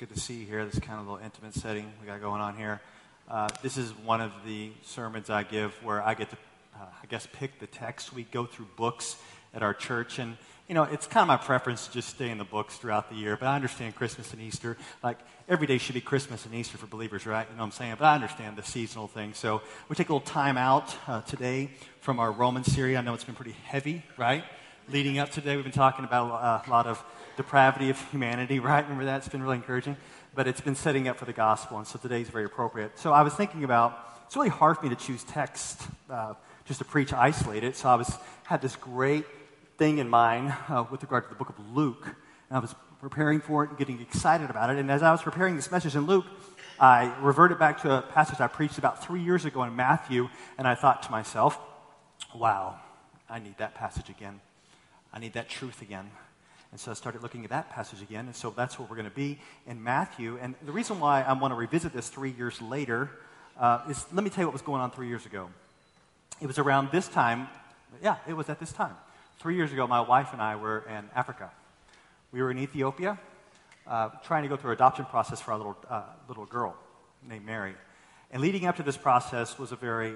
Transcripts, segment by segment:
good to see you here. This kind of little intimate setting we got going on here. This is one of the sermons I give where I get to, I guess, pick the text. We go through books at our church, and you know, it's kind of my preference to just stay in the books throughout the year, but I understand Christmas and Easter. Like, every day should be Christmas and Easter for believers, right? You know what I'm saying? But I understand the seasonal thing. So we take a little time out today from our Romans series. I know it's been pretty heavy, right? Leading up today, we've been talking about a lot of depravity of humanity, right? Remember that? It's been really encouraging. But it's been setting up for the gospel, and so today's very appropriate. So I was thinking about, it's really hard for me to choose text just to preach isolated, so I had this great thing in mind with regard to the book of Luke, and I was preparing for it and getting excited about it. And as I was preparing this message in Luke, I reverted back to a passage I preached about 3 years ago in Matthew, and I thought to myself, wow, I need that passage again. I need that truth again. And so I started looking at that passage again, and so that's where we're going to be in Matthew. And the reason why I want to revisit this 3 years later is, let me tell you what was going on 3 years ago. It was around this time, it was at this time. 3 years ago, my wife and I were in Africa. We were in Ethiopia, trying to go through an adoption process for our little girl named Mary. And leading up to this process was a very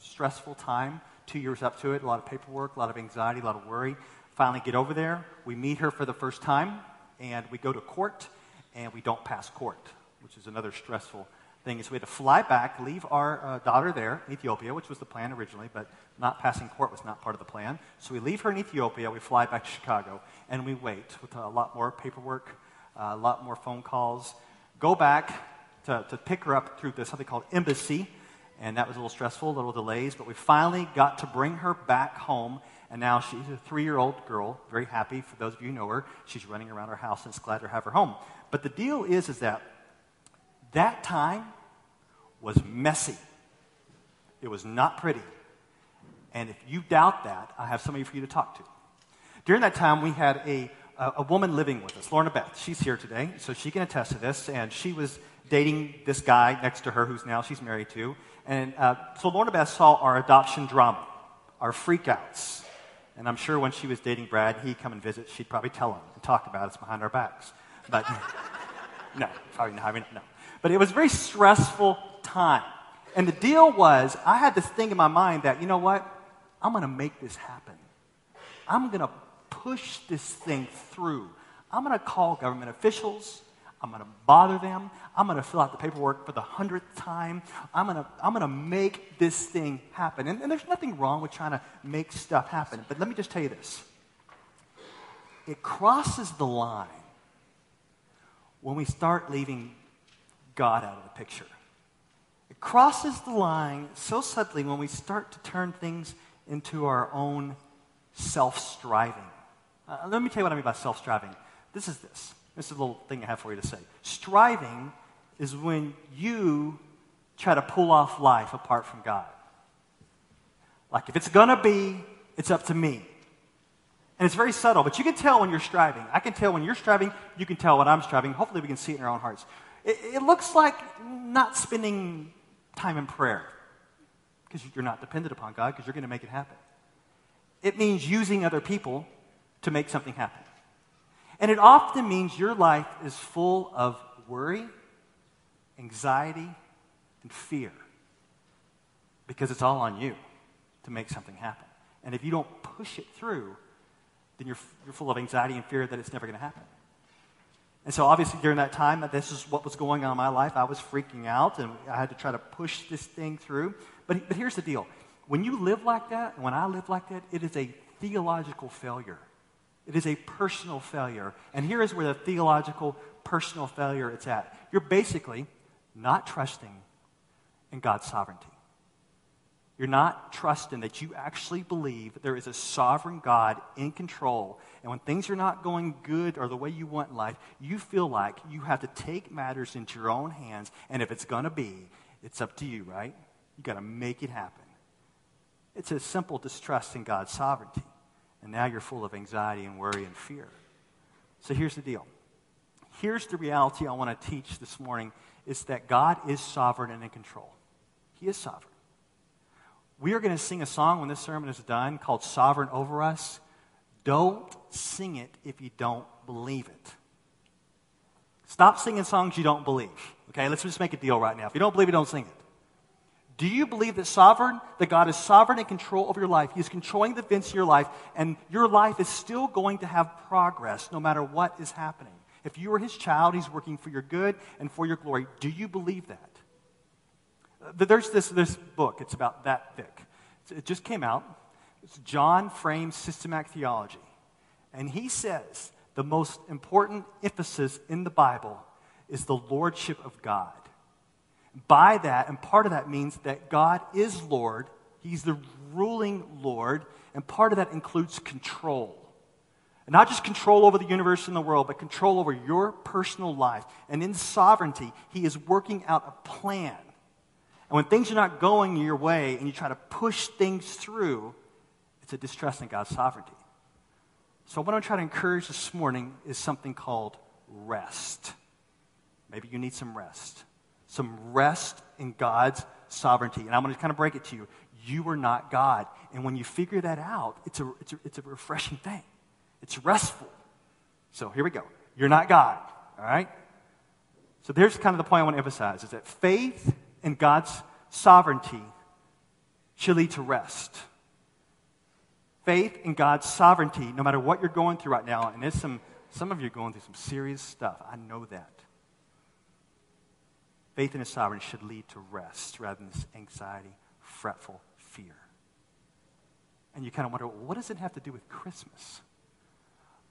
stressful time, 2 years up to it, a lot of paperwork, a lot of anxiety, a lot of worry. Finally get over there, we meet her for the first time, and we go to court, and we don't pass court, which is another stressful thing. So we had to fly back, leave our daughter there in Ethiopia, which was the plan originally, but not passing court was not part of the plan. So we leave her in Ethiopia, we fly back to Chicago, and we wait with a lot more paperwork, a lot more phone calls, go back to pick her up through this something called embassy, and that was a little stressful, a little delays, but we finally got to bring her back home, and now she's a three-year-old girl, very happy. For those of you who know her, she's running around her house, and it's glad to have her home. But the deal is that time was messy. It was not pretty. And if you doubt that, I have somebody for you to talk to. During that time, we had a woman living with us, Lorna Beth. She's here today, so she can attest to this. And she was dating this guy next to her, who's now she's married to. And so Lorna Beth saw our adoption drama, our freakouts. And I'm sure when she was dating Brad, he'd come and visit. She'd probably tell him and talk about us behind our backs. But no, probably not. I mean, no. But it was a very stressful time. And the deal was, I had this thing in my mind that, you know what? I'm going to make this happen. I'm going to push this thing through. I'm going to call government officials. I'm going to bother them. I'm going to fill out the paperwork for the 100th time. I'm going to make this thing happen. And there's nothing wrong with trying to make stuff happen. But let me just tell you this. It crosses the line when we start leaving God out of the picture. It crosses the line so subtly when we start to turn things into our own self-striving. Let me tell you what I mean by self-striving. This. This is a little thing I have for you to say. Striving is when you try to pull off life apart from God. Like, if it's going to be, it's up to me. And it's very subtle, but you can tell when you're striving. I can tell when you're striving. You can tell when I'm striving. Hopefully we can see it in our own hearts. It looks like not spending time in prayer because you're not dependent upon God because you're going to make it happen. It means using other people to make something happen. And it often means your life is full of worry, anxiety, and fear because it's all on you to make something happen. And if you don't push it through, then you're full of anxiety and fear that it's never going to happen. And so obviously during that time, this is what was going on in my life. I was freaking out, and I had to try to push this thing through. But here's the deal. When you live like that, when I live like that, it is a theological failure. It is a personal failure. And here is where the theological, personal failure it's at. You're basically not trusting in God's sovereignty. You're not trusting that you actually believe that there is a sovereign God in control. And when things are not going good or the way you want in life, you feel like you have to take matters into your own hands. And if it's going to be, it's up to you, right? You got to make it happen. It's a simple distrust in God's sovereignty. And now you're full of anxiety and worry and fear. So here's the deal. Here's the reality I want to teach this morning is that God is sovereign and in control. He is sovereign. We are going to sing a song when this sermon is done called Sovereign Over Us. Don't sing it if you don't believe it. Stop singing songs you don't believe. Okay, let's just make a deal right now. If you don't believe it, don't sing it. Do you believe that God is sovereign and control over your life? He's controlling the events of your life, and your life is still going to have progress no matter what is happening. If you are his child, he's working for your good and for your glory. Do you believe that? There's this book. It's about that thick. It just came out. It's John Frame's Systematic Theology. And he says the most important emphasis in the Bible is the lordship of God. By that, and part of that means that God is Lord. He's the ruling Lord. And part of that includes control. And not just control over the universe and the world, but control over your personal life. And in sovereignty, he is working out a plan. And when things are not going your way and you try to push things through, it's a distrust in God's sovereignty. So what I'm trying to encourage this morning is something called rest. Maybe you need some rest. Some rest in God's sovereignty. And I'm going to kind of break it to you. You are not God. And when you figure that out, it's a refreshing thing. It's restful. So here we go. You're not God, all right? So there's kind of the point I want to emphasize, is that faith in God's sovereignty should lead to rest. Faith in God's sovereignty, no matter what you're going through right now, and there's some of you going through some serious stuff. I know that. Faith in his sovereignty should lead to rest rather than this anxiety, fretful fear. And you kind of wonder, what does it have to do with Christmas?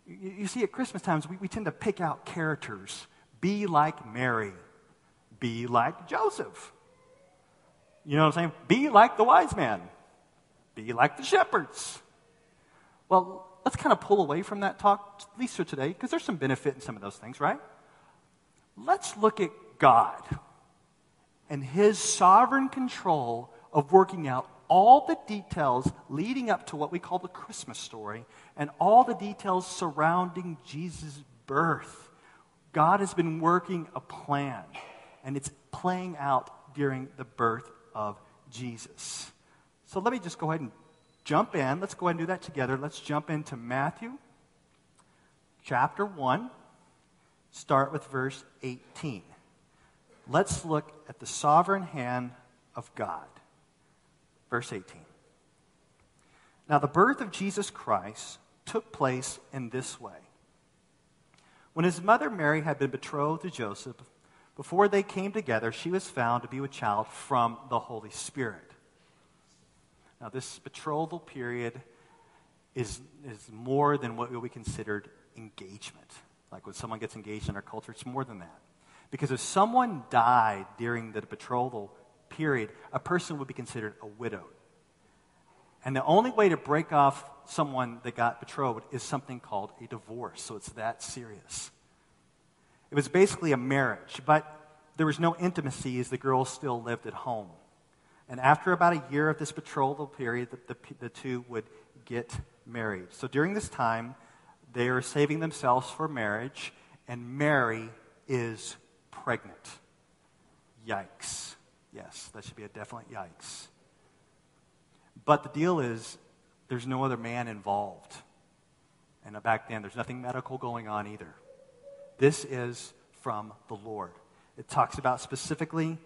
You see, at Christmas times, we tend to pick out characters. Be like Mary. Be like Joseph. You know what I'm saying? Be like the wise man. Be like the shepherds. Well, let's kind of pull away from that talk, at least for today, because there's some benefit in some of those things, right? Let's look at God and his sovereign control of working out all the details leading up to what we call the Christmas story and all the details surrounding Jesus' birth. God has been working a plan, and it's playing out during the birth of Jesus. So let me just go ahead and jump in. Let's go ahead and do that together. Let's jump into Matthew chapter 1, start with verse 18. Let's look at the sovereign hand of God. Verse 18. Now the birth of Jesus Christ took place in this way. When his mother Mary had been betrothed to Joseph, before they came together, she was found to be with child from the Holy Spirit. Now this betrothal period is more than what we considered engagement. Like when someone gets engaged in our culture, it's more than that. Because if someone died during the betrothal period, a person would be considered a widow. And the only way to break off someone that got betrothed is something called a divorce. So it's that serious. It was basically a marriage, but there was no intimacy as the girl still lived at home. And after about a year of this betrothal period, the two would get married. So during this time, they are saving themselves for marriage, and Mary is pregnant. Yikes. Yes, that should be a definite yikes. But the deal is, there's no other man involved. And back then, there's nothing medical going on either. This is from the Lord. It talks about specifically,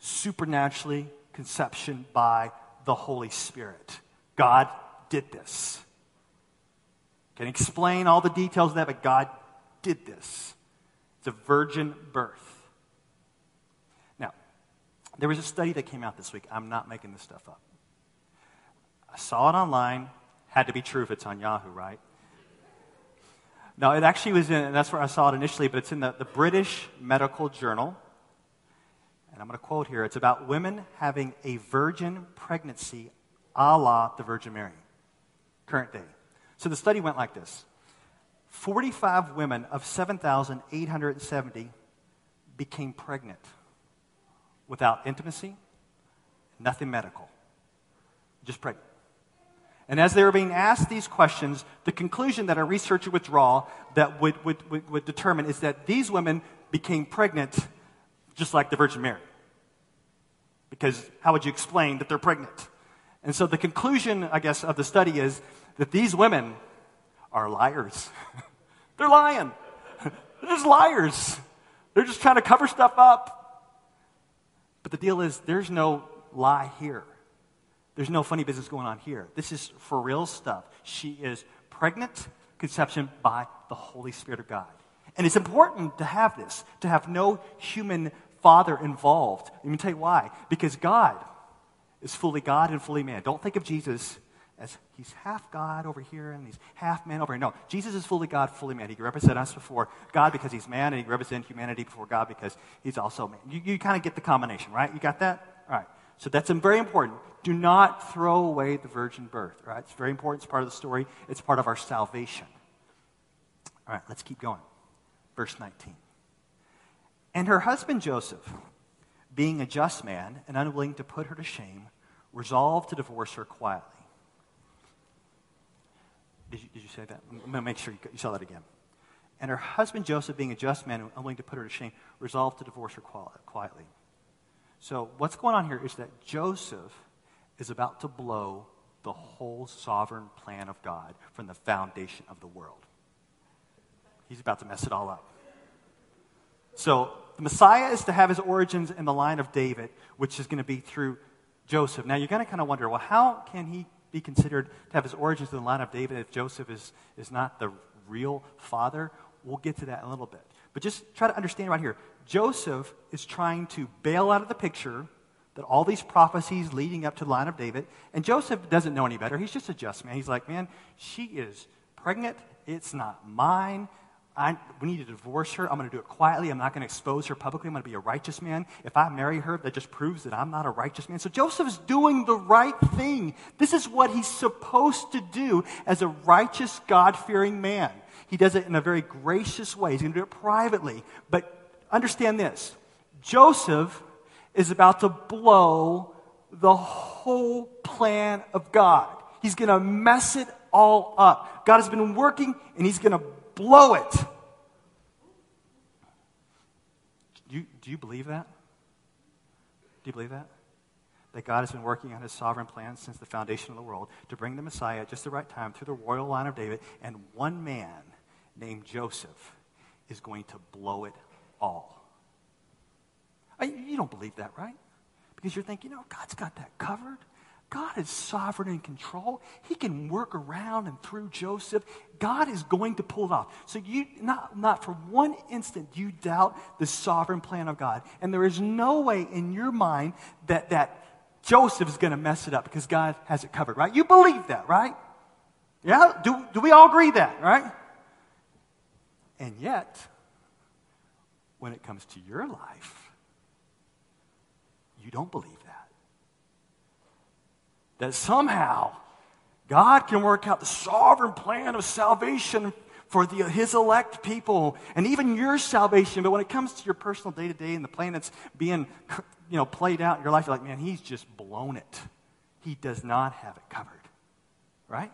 supernaturally, conception by the Holy Spirit. God did this. Can explain all the details of that, but God did this. It's a virgin birth. Now, there was a study that came out this week. I'm not making this stuff up. I saw it online. Had to be true if it's on Yahoo, right? No, it actually was in, and that's where I saw it initially, but it's in the British Medical Journal. And I'm going to quote here. It's about women having a virgin pregnancy a la the Virgin Mary, current day. So the study went like this. 45 women of 7,870 became pregnant without intimacy, nothing medical, just pregnant. And as they were being asked these questions, the conclusion that a researcher would draw that would determine is that these women became pregnant just like the Virgin Mary. Because how would you explain that they're pregnant? And so the conclusion, I guess, of the study is that these women are liars. They're lying. They're just liars. They're just trying to cover stuff up. But the deal is, there's no lie here. There's no funny business going on here. This is for real stuff. She is pregnant, conception by the Holy Spirit of God. And it's important to have this, to have no human father involved. Let me tell you why. Because God is fully God and fully man. Don't think of Jesus as he's half God over here and he's half man over here. No, Jesus is fully God, fully man. He can represent us before God because he's man, and he can represent humanity before God because he's also man. You kind of get the combination, right? You got that? All right. So that's very important. Do not throw away the virgin birth, right? It's very important. It's part of the story. It's part of our salvation. All right, let's keep going. Verse 19. And her husband Joseph, being a just man and unwilling to put her to shame, resolved to divorce her quietly. Did you say that? I'm going to make sure you saw that again. And her husband Joseph, being a just man and unwilling to put her to shame, resolved to divorce her quietly. So what's going on here is that Joseph is about to blow the whole sovereign plan of God from the foundation of the world. He's about to mess it all up. So the Messiah is to have his origins in the line of David, which is going to be through Joseph. Now you're going to kind of wonder, well, how can he be considered to have his origins in the line of David if Joseph is not the real father? We'll get to that in a little bit. But just try to understand right here. Joseph is trying to bail out of the picture that all these prophecies leading up to the line of David, and Joseph doesn't know any better. He's just a just man. He's like, man, she is pregnant. It's not mine. We need to divorce her. I'm going to do it quietly. I'm not going to expose her publicly. I'm going to be a righteous man. If I marry her, that just proves that I'm not a righteous man. So Joseph's doing the right thing. This is what he's supposed to do as a righteous, God-fearing man. He does it in a very gracious way. He's going to do it privately. But understand this. Joseph is about to blow the whole plan of God. He's going to mess it all up. God has been working, and he's going to blow it. Do you believe that? Do you believe that? That God has been working on his sovereign plan since the foundation of the world to bring the Messiah at just the right time through the royal line of David, and one man named Joseph is going to blow it all. You don't believe that, right? Because you're thinking, oh, God's got that covered. God is sovereign and in control. He can work around and through Joseph. God is going to pull it off. So you not for one instant you doubt the sovereign plan of God. And there is no way in your mind that Joseph is going to mess it up because God has it covered, right? You believe that, right? Yeah? Do we all agree that, right? And yet, when it comes to your life, you don't believe that. That somehow God can work out the sovereign plan of salvation for his elect people and even your salvation. But when it comes to your personal day-to-day and the plan that's being played out in your life, you're like, man, he's just blown it. He does not have it covered, right?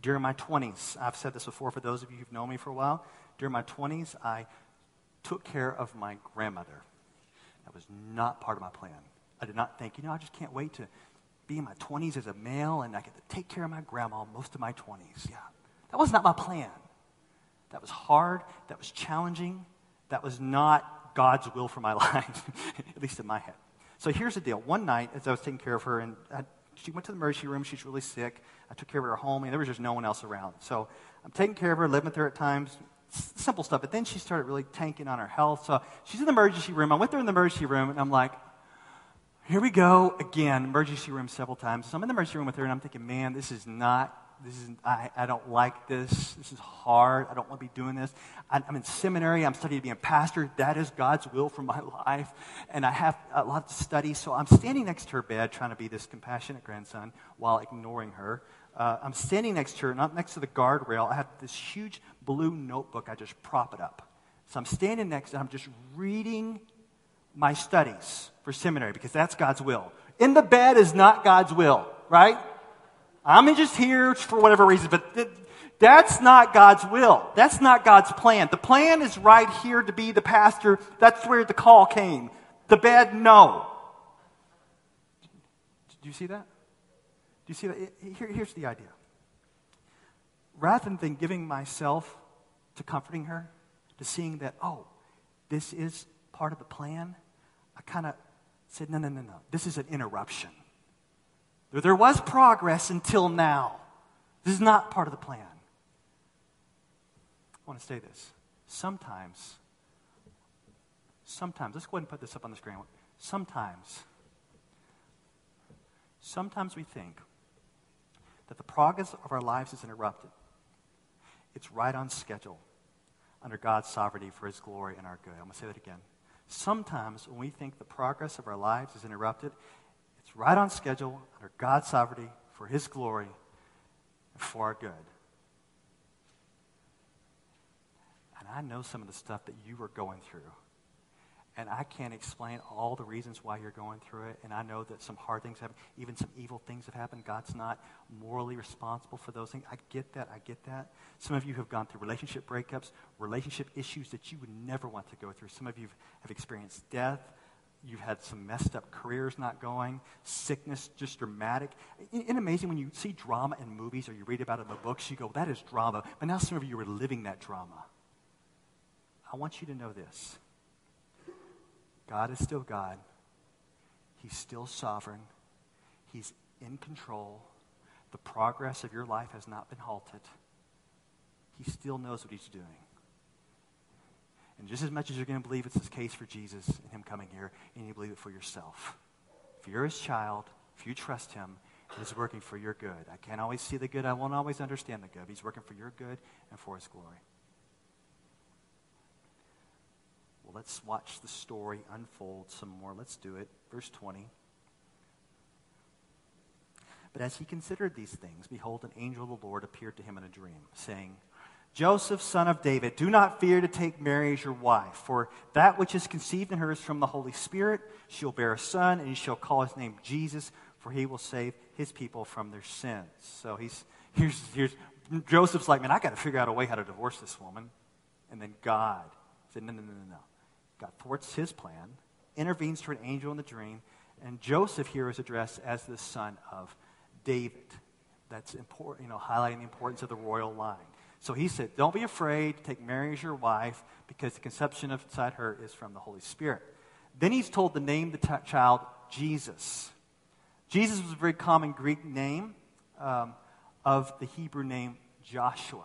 During my 20s, I've said this before for those of you who've known me for a while, during my 20s, I took care of my grandmother. That was not part of my plan. I did not think, I just can't wait to be in my 20s as a male and I get to take care of my grandma most of my 20s. Yeah, that was not my plan. That was hard. That was challenging. That was not God's will for my life, at least in my head. So here's the deal. One night, as I was taking care of her, and she went to the emergency room. She's really sick. I took care of her home, and there was just no one else around. So I'm taking care of her, living with her at times, simple stuff. But then she started really tanking on her health. So she's in the emergency room. I went there in the emergency room, and I'm like, here we go again, emergency room several times. So I'm in the emergency room with her, and I'm thinking, man, I don't like this. This is hard. I don't want to be doing this. I'm in seminary. I'm studying to be a pastor. That is God's will for my life, and I have a lot to study. So I'm standing next to her bed trying to be this compassionate grandson while ignoring her. I'm standing next to her, and up next to the guardrail, I have this huge blue notebook. I just prop it up. So I'm standing next, and I'm just reading my studies for seminary, because that's God's will. In the bed is not God's will, right? I'm just here for whatever reason, but that's not God's will. That's not God's plan. The plan is right here to be the pastor. That's where the call came. The bed, no. Do you see that? Do you see that? Here's the idea. Rather than giving myself to comforting her, to seeing that, oh, this is part of the plan, I kind of said, no. This is an interruption. There was progress until now. This is not part of the plan. I want to say this. Sometimes, let's go ahead and put this up on the screen. Sometimes we think that the progress of our lives is interrupted. It's right on schedule under God's sovereignty for his glory and our good. I'm going to say that again. Sometimes when we think the progress of our lives is interrupted, it's right on schedule under God's sovereignty for his glory and for our good. And I know some of the stuff that you are going through. And I can't explain all the reasons why you're going through it. And I know that some hard things happen, even some evil things have happened. God's not morally responsible for those things. I get that. Some of you have gone through relationship breakups, relationship issues that you would never want to go through. Some of you have experienced death. You've had some messed up careers not going, sickness, just dramatic. Isn't it amazing when you see drama in movies or you read about it in the books, you go, that is drama. But now some of you are living that drama. I want you to know this. God is still God. He's still sovereign. He's in control. The progress of your life has not been halted. He still knows what he's doing. And just as much as you're going to believe it's this case for Jesus and him coming here, you need to believe it for yourself. If you're his child, if you trust him, he's working for your good. I can't always see the good. I won't always understand the good. But he's working for your good and for his glory. Well, let's watch the story unfold some more. Let's do it. Verse 20. But as he considered these things, behold, an angel of the Lord appeared to him in a dream, saying, Joseph, son of David, do not fear to take Mary as your wife, for that which is conceived in her is from the Holy Spirit. She will bear a son, and you shall call his name Jesus, for he will save his people from their sins. So Joseph's like, man, I got to figure out a way how to divorce this woman. And then God said, no. God thwarts his plan, intervenes through an angel in the dream, and Joseph here is addressed as the son of David. That's important, highlighting the importance of the royal line. So he said, don't be afraid to take Mary as your wife, because the conception inside her is from the Holy Spirit. Then he's told to name the child Jesus. Jesus was a very common Greek name of the Hebrew name Joshua.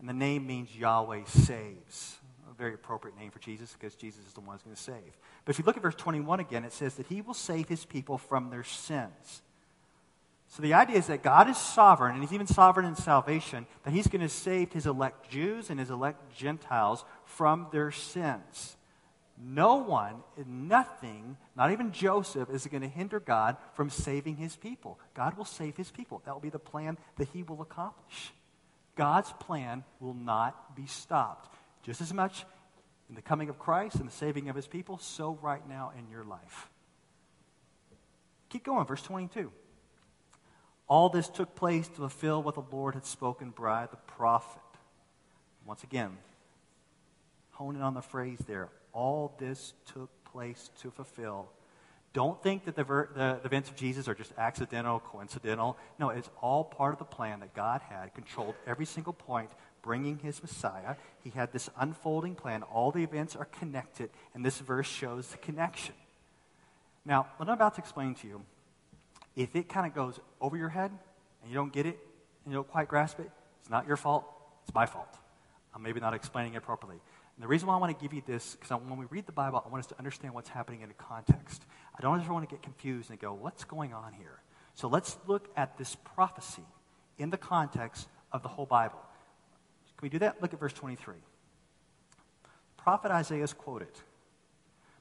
And the name means Yahweh saves. Very appropriate name for Jesus, because Jesus is the one who's going to save. But if you look at verse 21 again, it says that he will save his people from their sins. So the idea is that God is sovereign, and he's even sovereign in salvation, that he's going to save his elect Jews and his elect Gentiles from their sins. No one, nothing, not even Joseph, is going to hinder God from saving his people. God will save his people. That will be the plan that he will accomplish. God's plan will not be stopped. Just as much in the coming of Christ and the saving of his people, so right now in your life. Keep going, verse 22. All this took place to fulfill what the Lord had spoken by the prophet. Once again, honing on the phrase there, all this took place to fulfill. Don't think that the events of Jesus are just accidental, coincidental. No, it's all part of the plan that God had, controlled every single point, bringing his Messiah. He had this unfolding plan. All the events are connected, and this verse shows the connection. Now, what I'm about to explain to you, if it kind of goes over your head and you don't get it and you don't quite grasp it, it's not your fault, it's my fault. I'm maybe not explaining it properly. And the reason why I want to give you this, because when we read the Bible, I want us to understand what's happening in the context. I don't ever want to get confused and go, what's going on here? So let's look at this prophecy in the context of the whole Bible. Can we do that? Look at verse 23. Prophet Isaiah is quoted,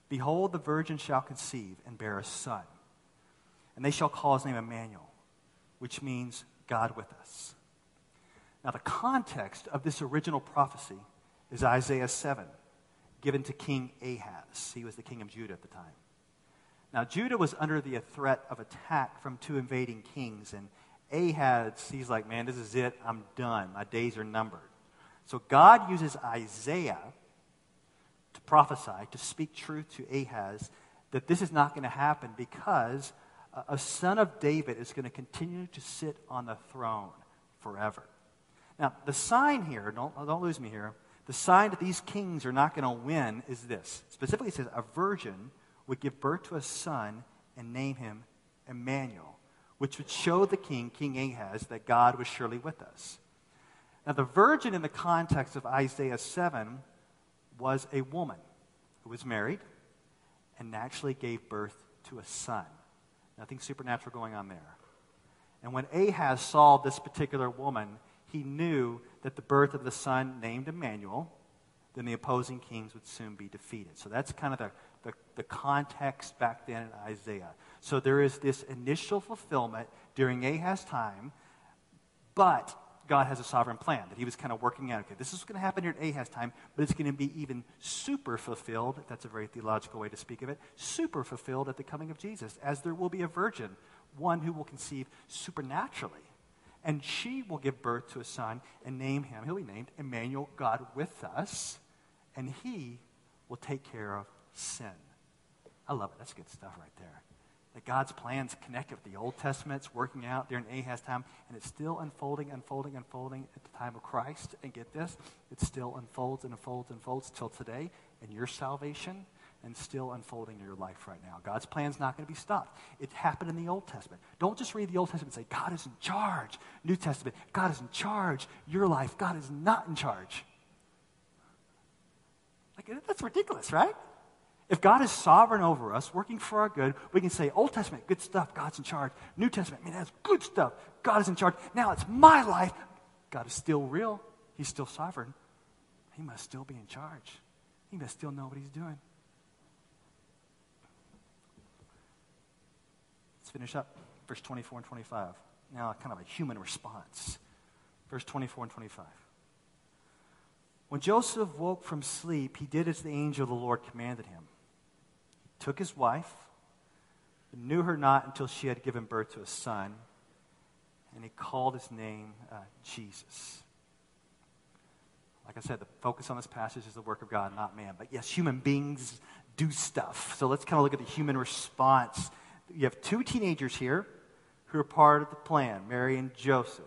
Behold, the virgin shall conceive and bear a son, and they shall call his name Emmanuel, which means God with us. Now, the context of this original prophecy is Isaiah 7, given to King Ahaz. He was the king of Judah at the time. Now, Judah was under the threat of attack from two invading kings, and Ahaz, he's like, man, this is it. I'm done. My days are numbered. So God uses Isaiah to prophesy, to speak truth to Ahaz, that this is not going to happen because a son of David is going to continue to sit on the throne forever. Now, the sign here, don't lose me here, the sign that these kings are not going to win is this. Specifically, it says a virgin would give birth to a son and name him Emmanuel, which would show the king, King Ahaz, that God was surely with us. Now, the virgin in the context of Isaiah 7 was a woman who was married and naturally gave birth to a son. Nothing supernatural going on there. And when Ahaz saw this particular woman, he knew that the birth of the son named Emmanuel, then the opposing kings would soon be defeated. So that's kind of the context back then in Isaiah. So there is this initial fulfillment during Ahaz's time, but God has a sovereign plan that he was kind of working out. Okay, this is going to happen during Ahaz's time, but it's going to be even super fulfilled. That's a very theological way to speak of it. Super fulfilled at the coming of Jesus, as there will be a virgin, one who will conceive supernaturally. And she will give birth to a son and name him, he'll be named Emmanuel, God with us, and he will take care of sin. I love it. That's good stuff right there. That God's plan's connected with the Old Testament. It's working out during Ahaz's time, and it's still unfolding at the time of Christ. And get this, it still unfolds till today in your salvation, and still unfolding in your life right now. God's plan's not going to be stopped. It happened in the Old Testament. Don't just read the Old Testament and say, God is in charge. New Testament, God is in charge. Your life, God is not in charge. Like, that's ridiculous, right? If God is sovereign over us, working for our good, we can say, Old Testament, good stuff, God's in charge. New Testament, man, that's good stuff. God is in charge. Now it's my life. God is still real. He's still sovereign. He must still be in charge. He must still know what he's doing. Let's finish up verse 24 and 25. Now, kind of a human response. Verse 24 and 25. When Joseph woke from sleep, he did as the angel of the Lord commanded him. He took his wife, but knew her not until she had given birth to a son, and he called his name Jesus. Like I said, the focus on this passage is the work of God, not man. But yes, human beings do stuff. So let's kind of look at the human response. You have two teenagers here who are part of the plan, Mary and Joseph.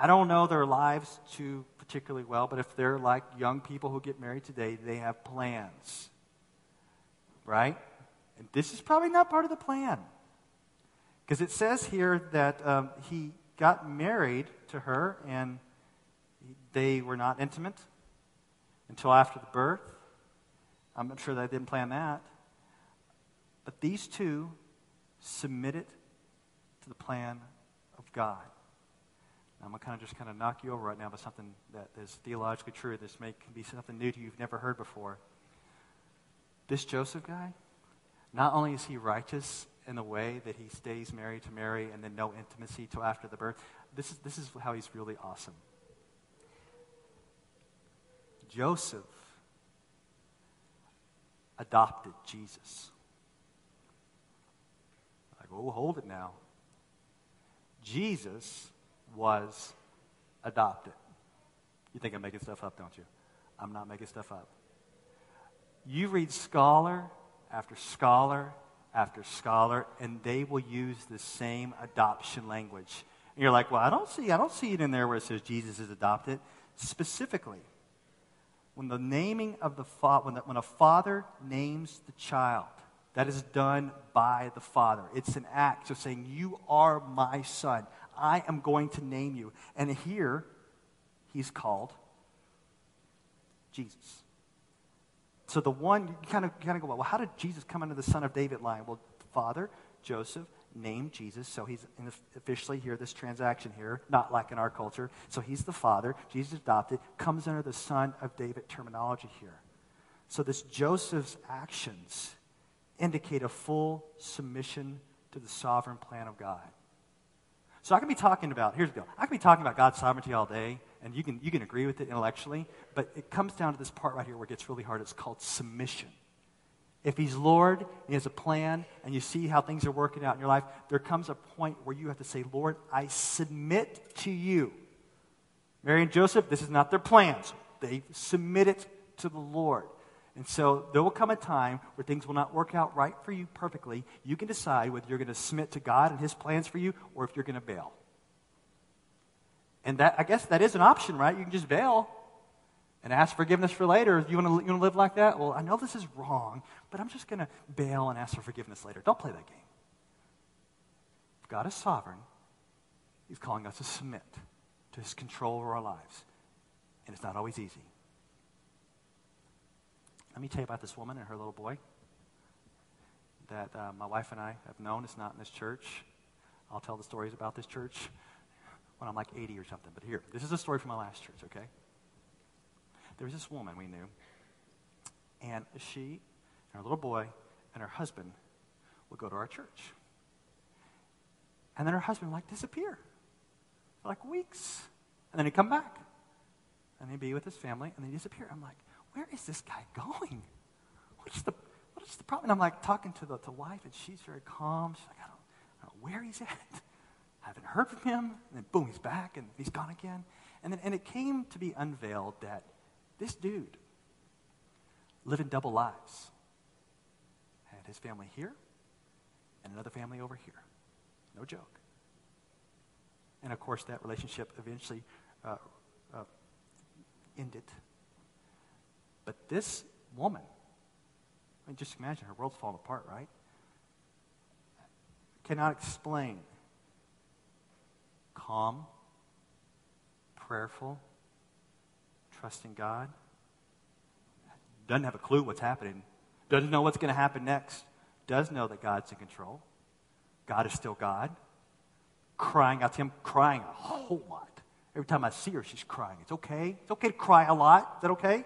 I don't know their lives too particularly well, but if they're like young people who get married today, they have plans, right? And this is probably not part of the plan, because it says here that he got married to her and they were not intimate until after the birth. I'm not sure they didn't plan that. But these two submitted to the plan of God. Now, I'm going to kind of knock you over right now by something that is theologically true. This may be something new to you you've never heard before. This Joseph guy, not only is he righteous in the way that he stays married to Mary and then no intimacy till after the birth, this is how he's really awesome. Joseph adopted Jesus. Oh, hold it now. Jesus was adopted. You think I'm making stuff up, don't you? I'm not making stuff up. You read scholar after scholar after scholar, and they will use the same adoption language. And you're like, well, I don't see it in there where it says Jesus is adopted. Specifically, when the naming of the when a father names the child, that is done by the Father. It's an act of saying, you are my son. I am going to name you. And here, he's called Jesus. So the one, you kind of go, well, how did Jesus come into the Son of David line? Well, Father, Joseph named Jesus, so he's officially here, this transaction here, not like in our culture. So he's the Father. Jesus adopted, comes under the Son of David terminology here. So this Joseph's actions indicate a full submission to the sovereign plan of God. So I can be talking about, here's the deal, I can be talking about God's sovereignty all day, and you can agree with it intellectually, but it comes down to this part right here where it gets really hard. It's called submission. If he's Lord, and he has a plan, and you see how things are working out in your life, there comes a point where you have to say, Lord, I submit to you. Mary and Joseph, this is not their plans. They submit it to the Lord. And so there will come a time where things will not work out right for you perfectly. You can decide whether you're going to submit to God and his plans for you or if you're going to bail. And that, I guess, that is an option, right? You can just bail. and ask forgiveness for later. You want to live like that? Well, I know this is wrong, but I'm just going to bail and ask for forgiveness later. Don't play that game. God is sovereign. He's calling us to submit to his control over our lives. And it's not always easy. Let me tell you about this woman and her little boy that my wife and I have known. It's not in this church. I'll tell the stories about this church when I'm like 80 or something. But here, this is a story from my last church, okay? There was this woman we knew, and she and her little boy and her husband would go to our church. And then her husband would like disappear for like weeks. And then he'd come back. And he'd be with his family, and then he'd disappear. I'm like, where is this guy going? What is the problem? And I'm like talking to the wife, and she's very calm. She's like, I don't know where he's at. I haven't heard from him. And then boom, he's back, and he's gone again. And it came to be unveiled that this dude living double lives. Had his family here and another family over here. No joke. And, of course, that relationship eventually ended. But this woman, I mean, just imagine, her world's falling apart, right? Cannot explain. Calm, prayerful, trusting God. Doesn't have a clue what's happening. Doesn't know what's going to happen next. Does know that God's in control. God is still God. Crying out to him, crying a whole lot. Every time I see her, she's crying. It's okay. It's okay to cry a lot. Is that okay?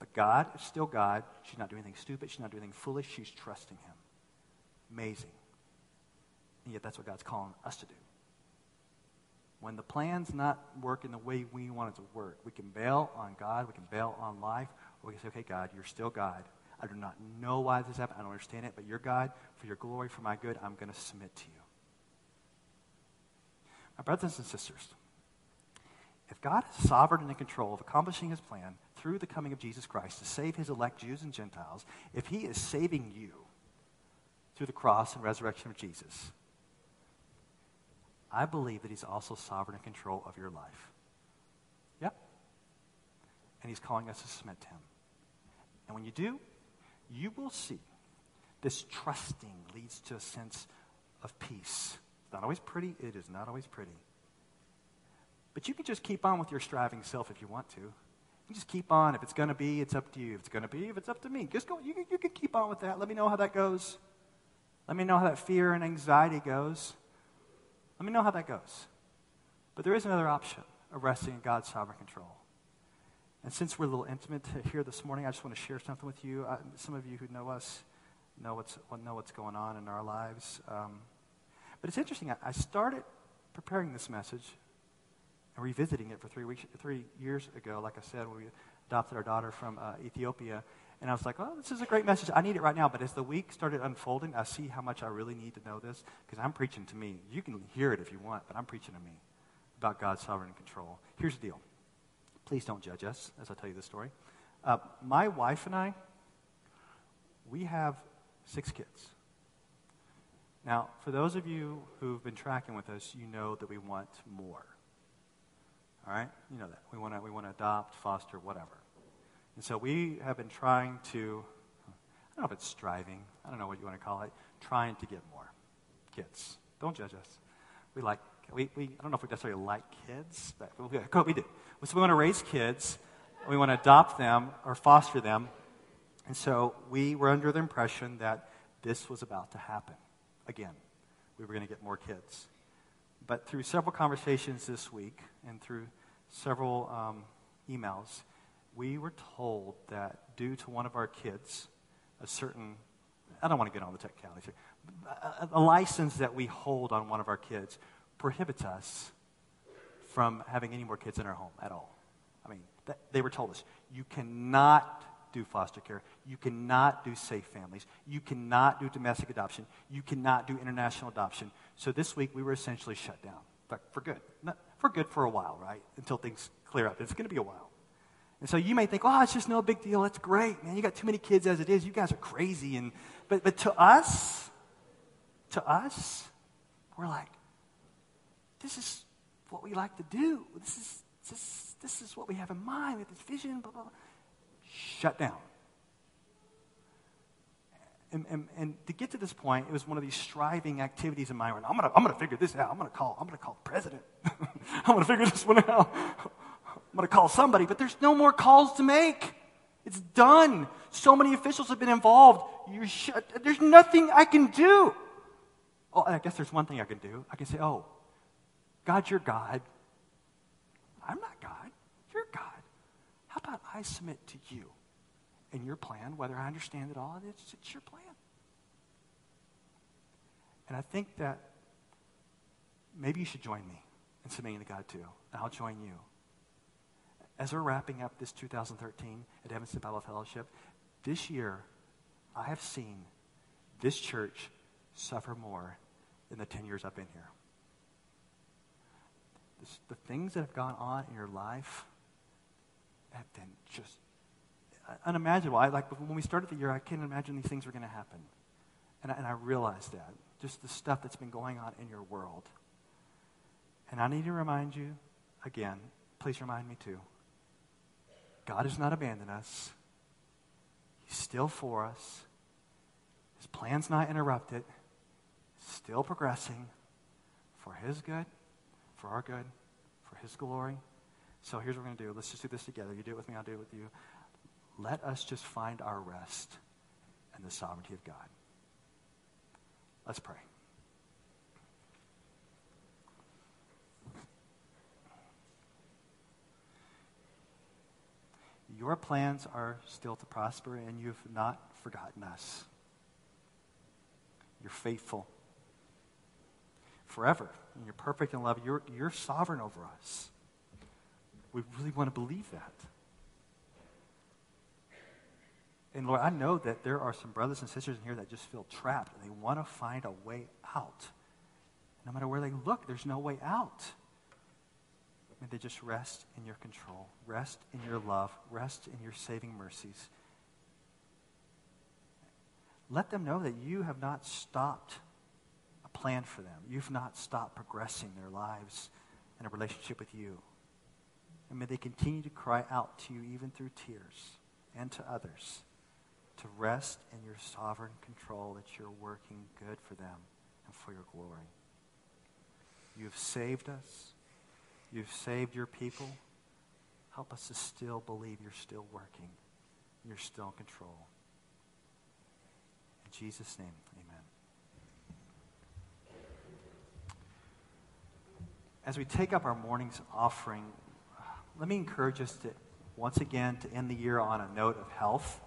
But God is still God. She's not doing anything stupid. She's not doing anything foolish. She's trusting him. Amazing. And yet that's what God's calling us to do. When the plan's not working the way we want it to work, we can bail on God. We can bail on life. Or we can say, okay, God, you're still God. I do not know why this happened. I don't understand it. But you're God. For your glory, for my good, I'm going to submit to you. My brothers and sisters, if God is sovereign and in control of accomplishing his plan through the coming of Jesus Christ to save his elect Jews and Gentiles, if he is saving you through the cross and resurrection of Jesus, I believe that he's also sovereign and in control of your life. Yep. And he's calling us to submit to him. And when you do, you will see this trusting leads to a sense of peace. It's not always pretty. It is not always pretty. But you can just keep on with your striving self if you want to. You can just keep on. If it's going to be, it's up to you. If it's going to be, if it's up to me. Just go. You can keep on with that. Let me know how that goes. Let me know how that fear and anxiety goes. Let me know how that goes. But there is another option of resting in God's sovereign control. And since we're a little intimate here this morning, I just want to share something with you. Some of you who know us know what's going on in our lives. But it's interesting. I started preparing this message and revisiting it for 3 years ago, like I said, when we adopted our daughter from Ethiopia. And I was like, oh, this is a great message. I need it right now. But as the week started unfolding, I see how much I really need to know this because I'm preaching to me. You can hear it if you want, but I'm preaching to me about God's sovereign control. Here's the deal. Please don't judge us as I tell you this story. My wife and I, we have 6 kids. Now, for those of you who've been tracking with us, you know that we want more. All right? You know that. We want to adopt, foster, whatever. And so we have been trying to, I don't know if it's striving. I don't know what you want to call it. Trying to get more kids. Don't judge us. We I don't know if we necessarily like kids, but we do. So we want to raise kids. We want to adopt them or foster them. And so we were under the impression that this was about to happen. Again, we were going to get more kids. But through several conversations this week and through several emails, we were told that due to one of our kids, a certain, I don't want to get on the technicalities here, a license that we hold on one of our kids prohibits us from having any more kids in our home at all. I mean, they were told us, you cannot do foster care. You cannot do safe families. You cannot do domestic adoption. You cannot do international adoption. So this week we were essentially shut down, but for good. For good for a while, right? Until things clear up. It's going to be a while. And so you may think, oh, it's just no big deal. That's great, man. You got too many kids as it is. You guys are crazy. And but to us, we're like, this is what we like to do. This is This is what we have in mind. We have this vision, blah, blah, blah. Shut down. And to get to this point, it was one of these striving activities in my mind. I'm gonna figure this out. I'm gonna call the president. I'm gonna figure this one out. I'm gonna call somebody. But there's no more calls to make. It's done. So many officials have been involved. There's nothing I can do. Oh, I guess there's one thing I can do. I can say, oh, God, you're God. I'm not God. You're God. How about I submit to you and your plan, whether I understand it all, it's your plan. And I think that maybe you should join me in submitting to God too, and I'll join you. As we're wrapping up this 2013 at Evanston Bible Fellowship, this year I have seen this church suffer more than the 10 years I've been here. The things that have gone on in your life have been just unimaginable. When we started the year, I couldn't imagine these things were going to happen. And I realized that, just the stuff that's been going on in your world. And I need to remind you again, please remind me too, God has not abandoned us. He's still for us. His plan's not interrupted. It's still progressing for his good, for our good, for his glory. So here's what we're going to do. Let's just do this together. You do it with me, I'll do it with you. Let us just find our rest in the sovereignty of God. Let's pray. Your plans are still to prosper, and you've not forgotten us. You're faithful forever, and you're perfect in love. You're sovereign over us. We really want to believe that. And Lord, I know that there are some brothers and sisters in here that just feel trapped, and they want to find a way out. No matter where they look, there's no way out. May they just rest in your control, rest in your love, rest in your saving mercies. Let them know that you have not stopped a plan for them. You've not stopped progressing their lives in a relationship with you. And may they continue to cry out to you even through tears and to others, to rest in your sovereign control that you're working good for them and for your glory. You have saved us. You've saved your people. Help us to still believe you're still working. You're still in control. In Jesus' name, amen. As we take up our morning's offering, let me encourage us to once again, to end the year on a note of health.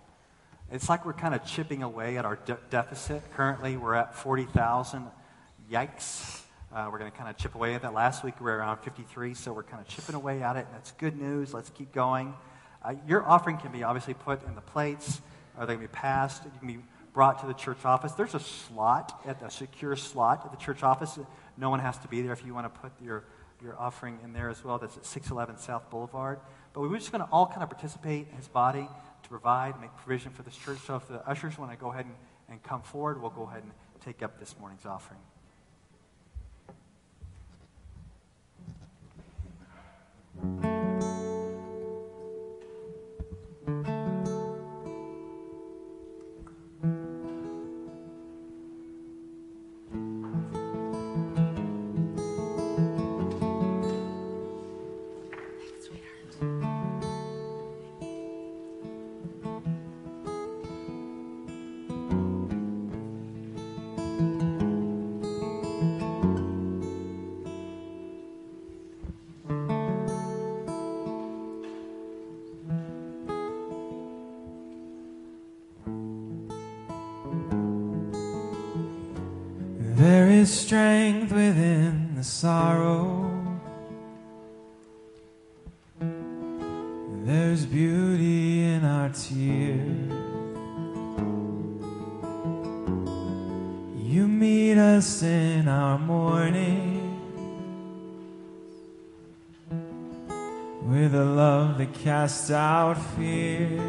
It's like we're kind of chipping away at our deficit. Currently, we're at 40,000. Yikes. We're going to kind of chip away at that. Last week, we were around 53, so we're kind of chipping away at it, and that's good news. Let's keep going. Your offering can be obviously put in the plates, or they can be passed. You can be brought to the church office. There's a slot, a secure slot at the church office. No one has to be there if you want to put your offering in there as well. That's at 611 South Boulevard. But we were just going to all kind of participate in his body to provide, make provision for this church. So if the ushers want to go ahead and come forward, we'll go ahead and take up this morning's offering. Strength within the sorrow, there's beauty in our tears. You meet us in our mourning with a love that casts out fear.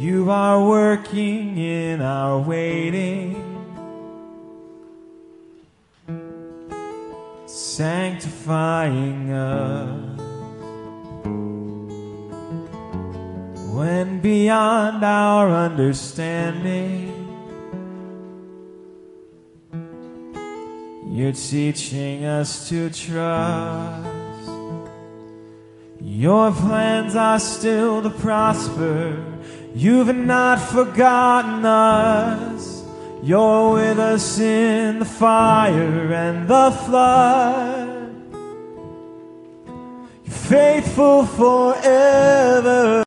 You are working in our waiting. sanctifying us. When beyond our understanding, you're teaching us to trust. Your plans are still to prosper. You've not forgotten us. You're with us in the fire and the flood. You're faithful forever.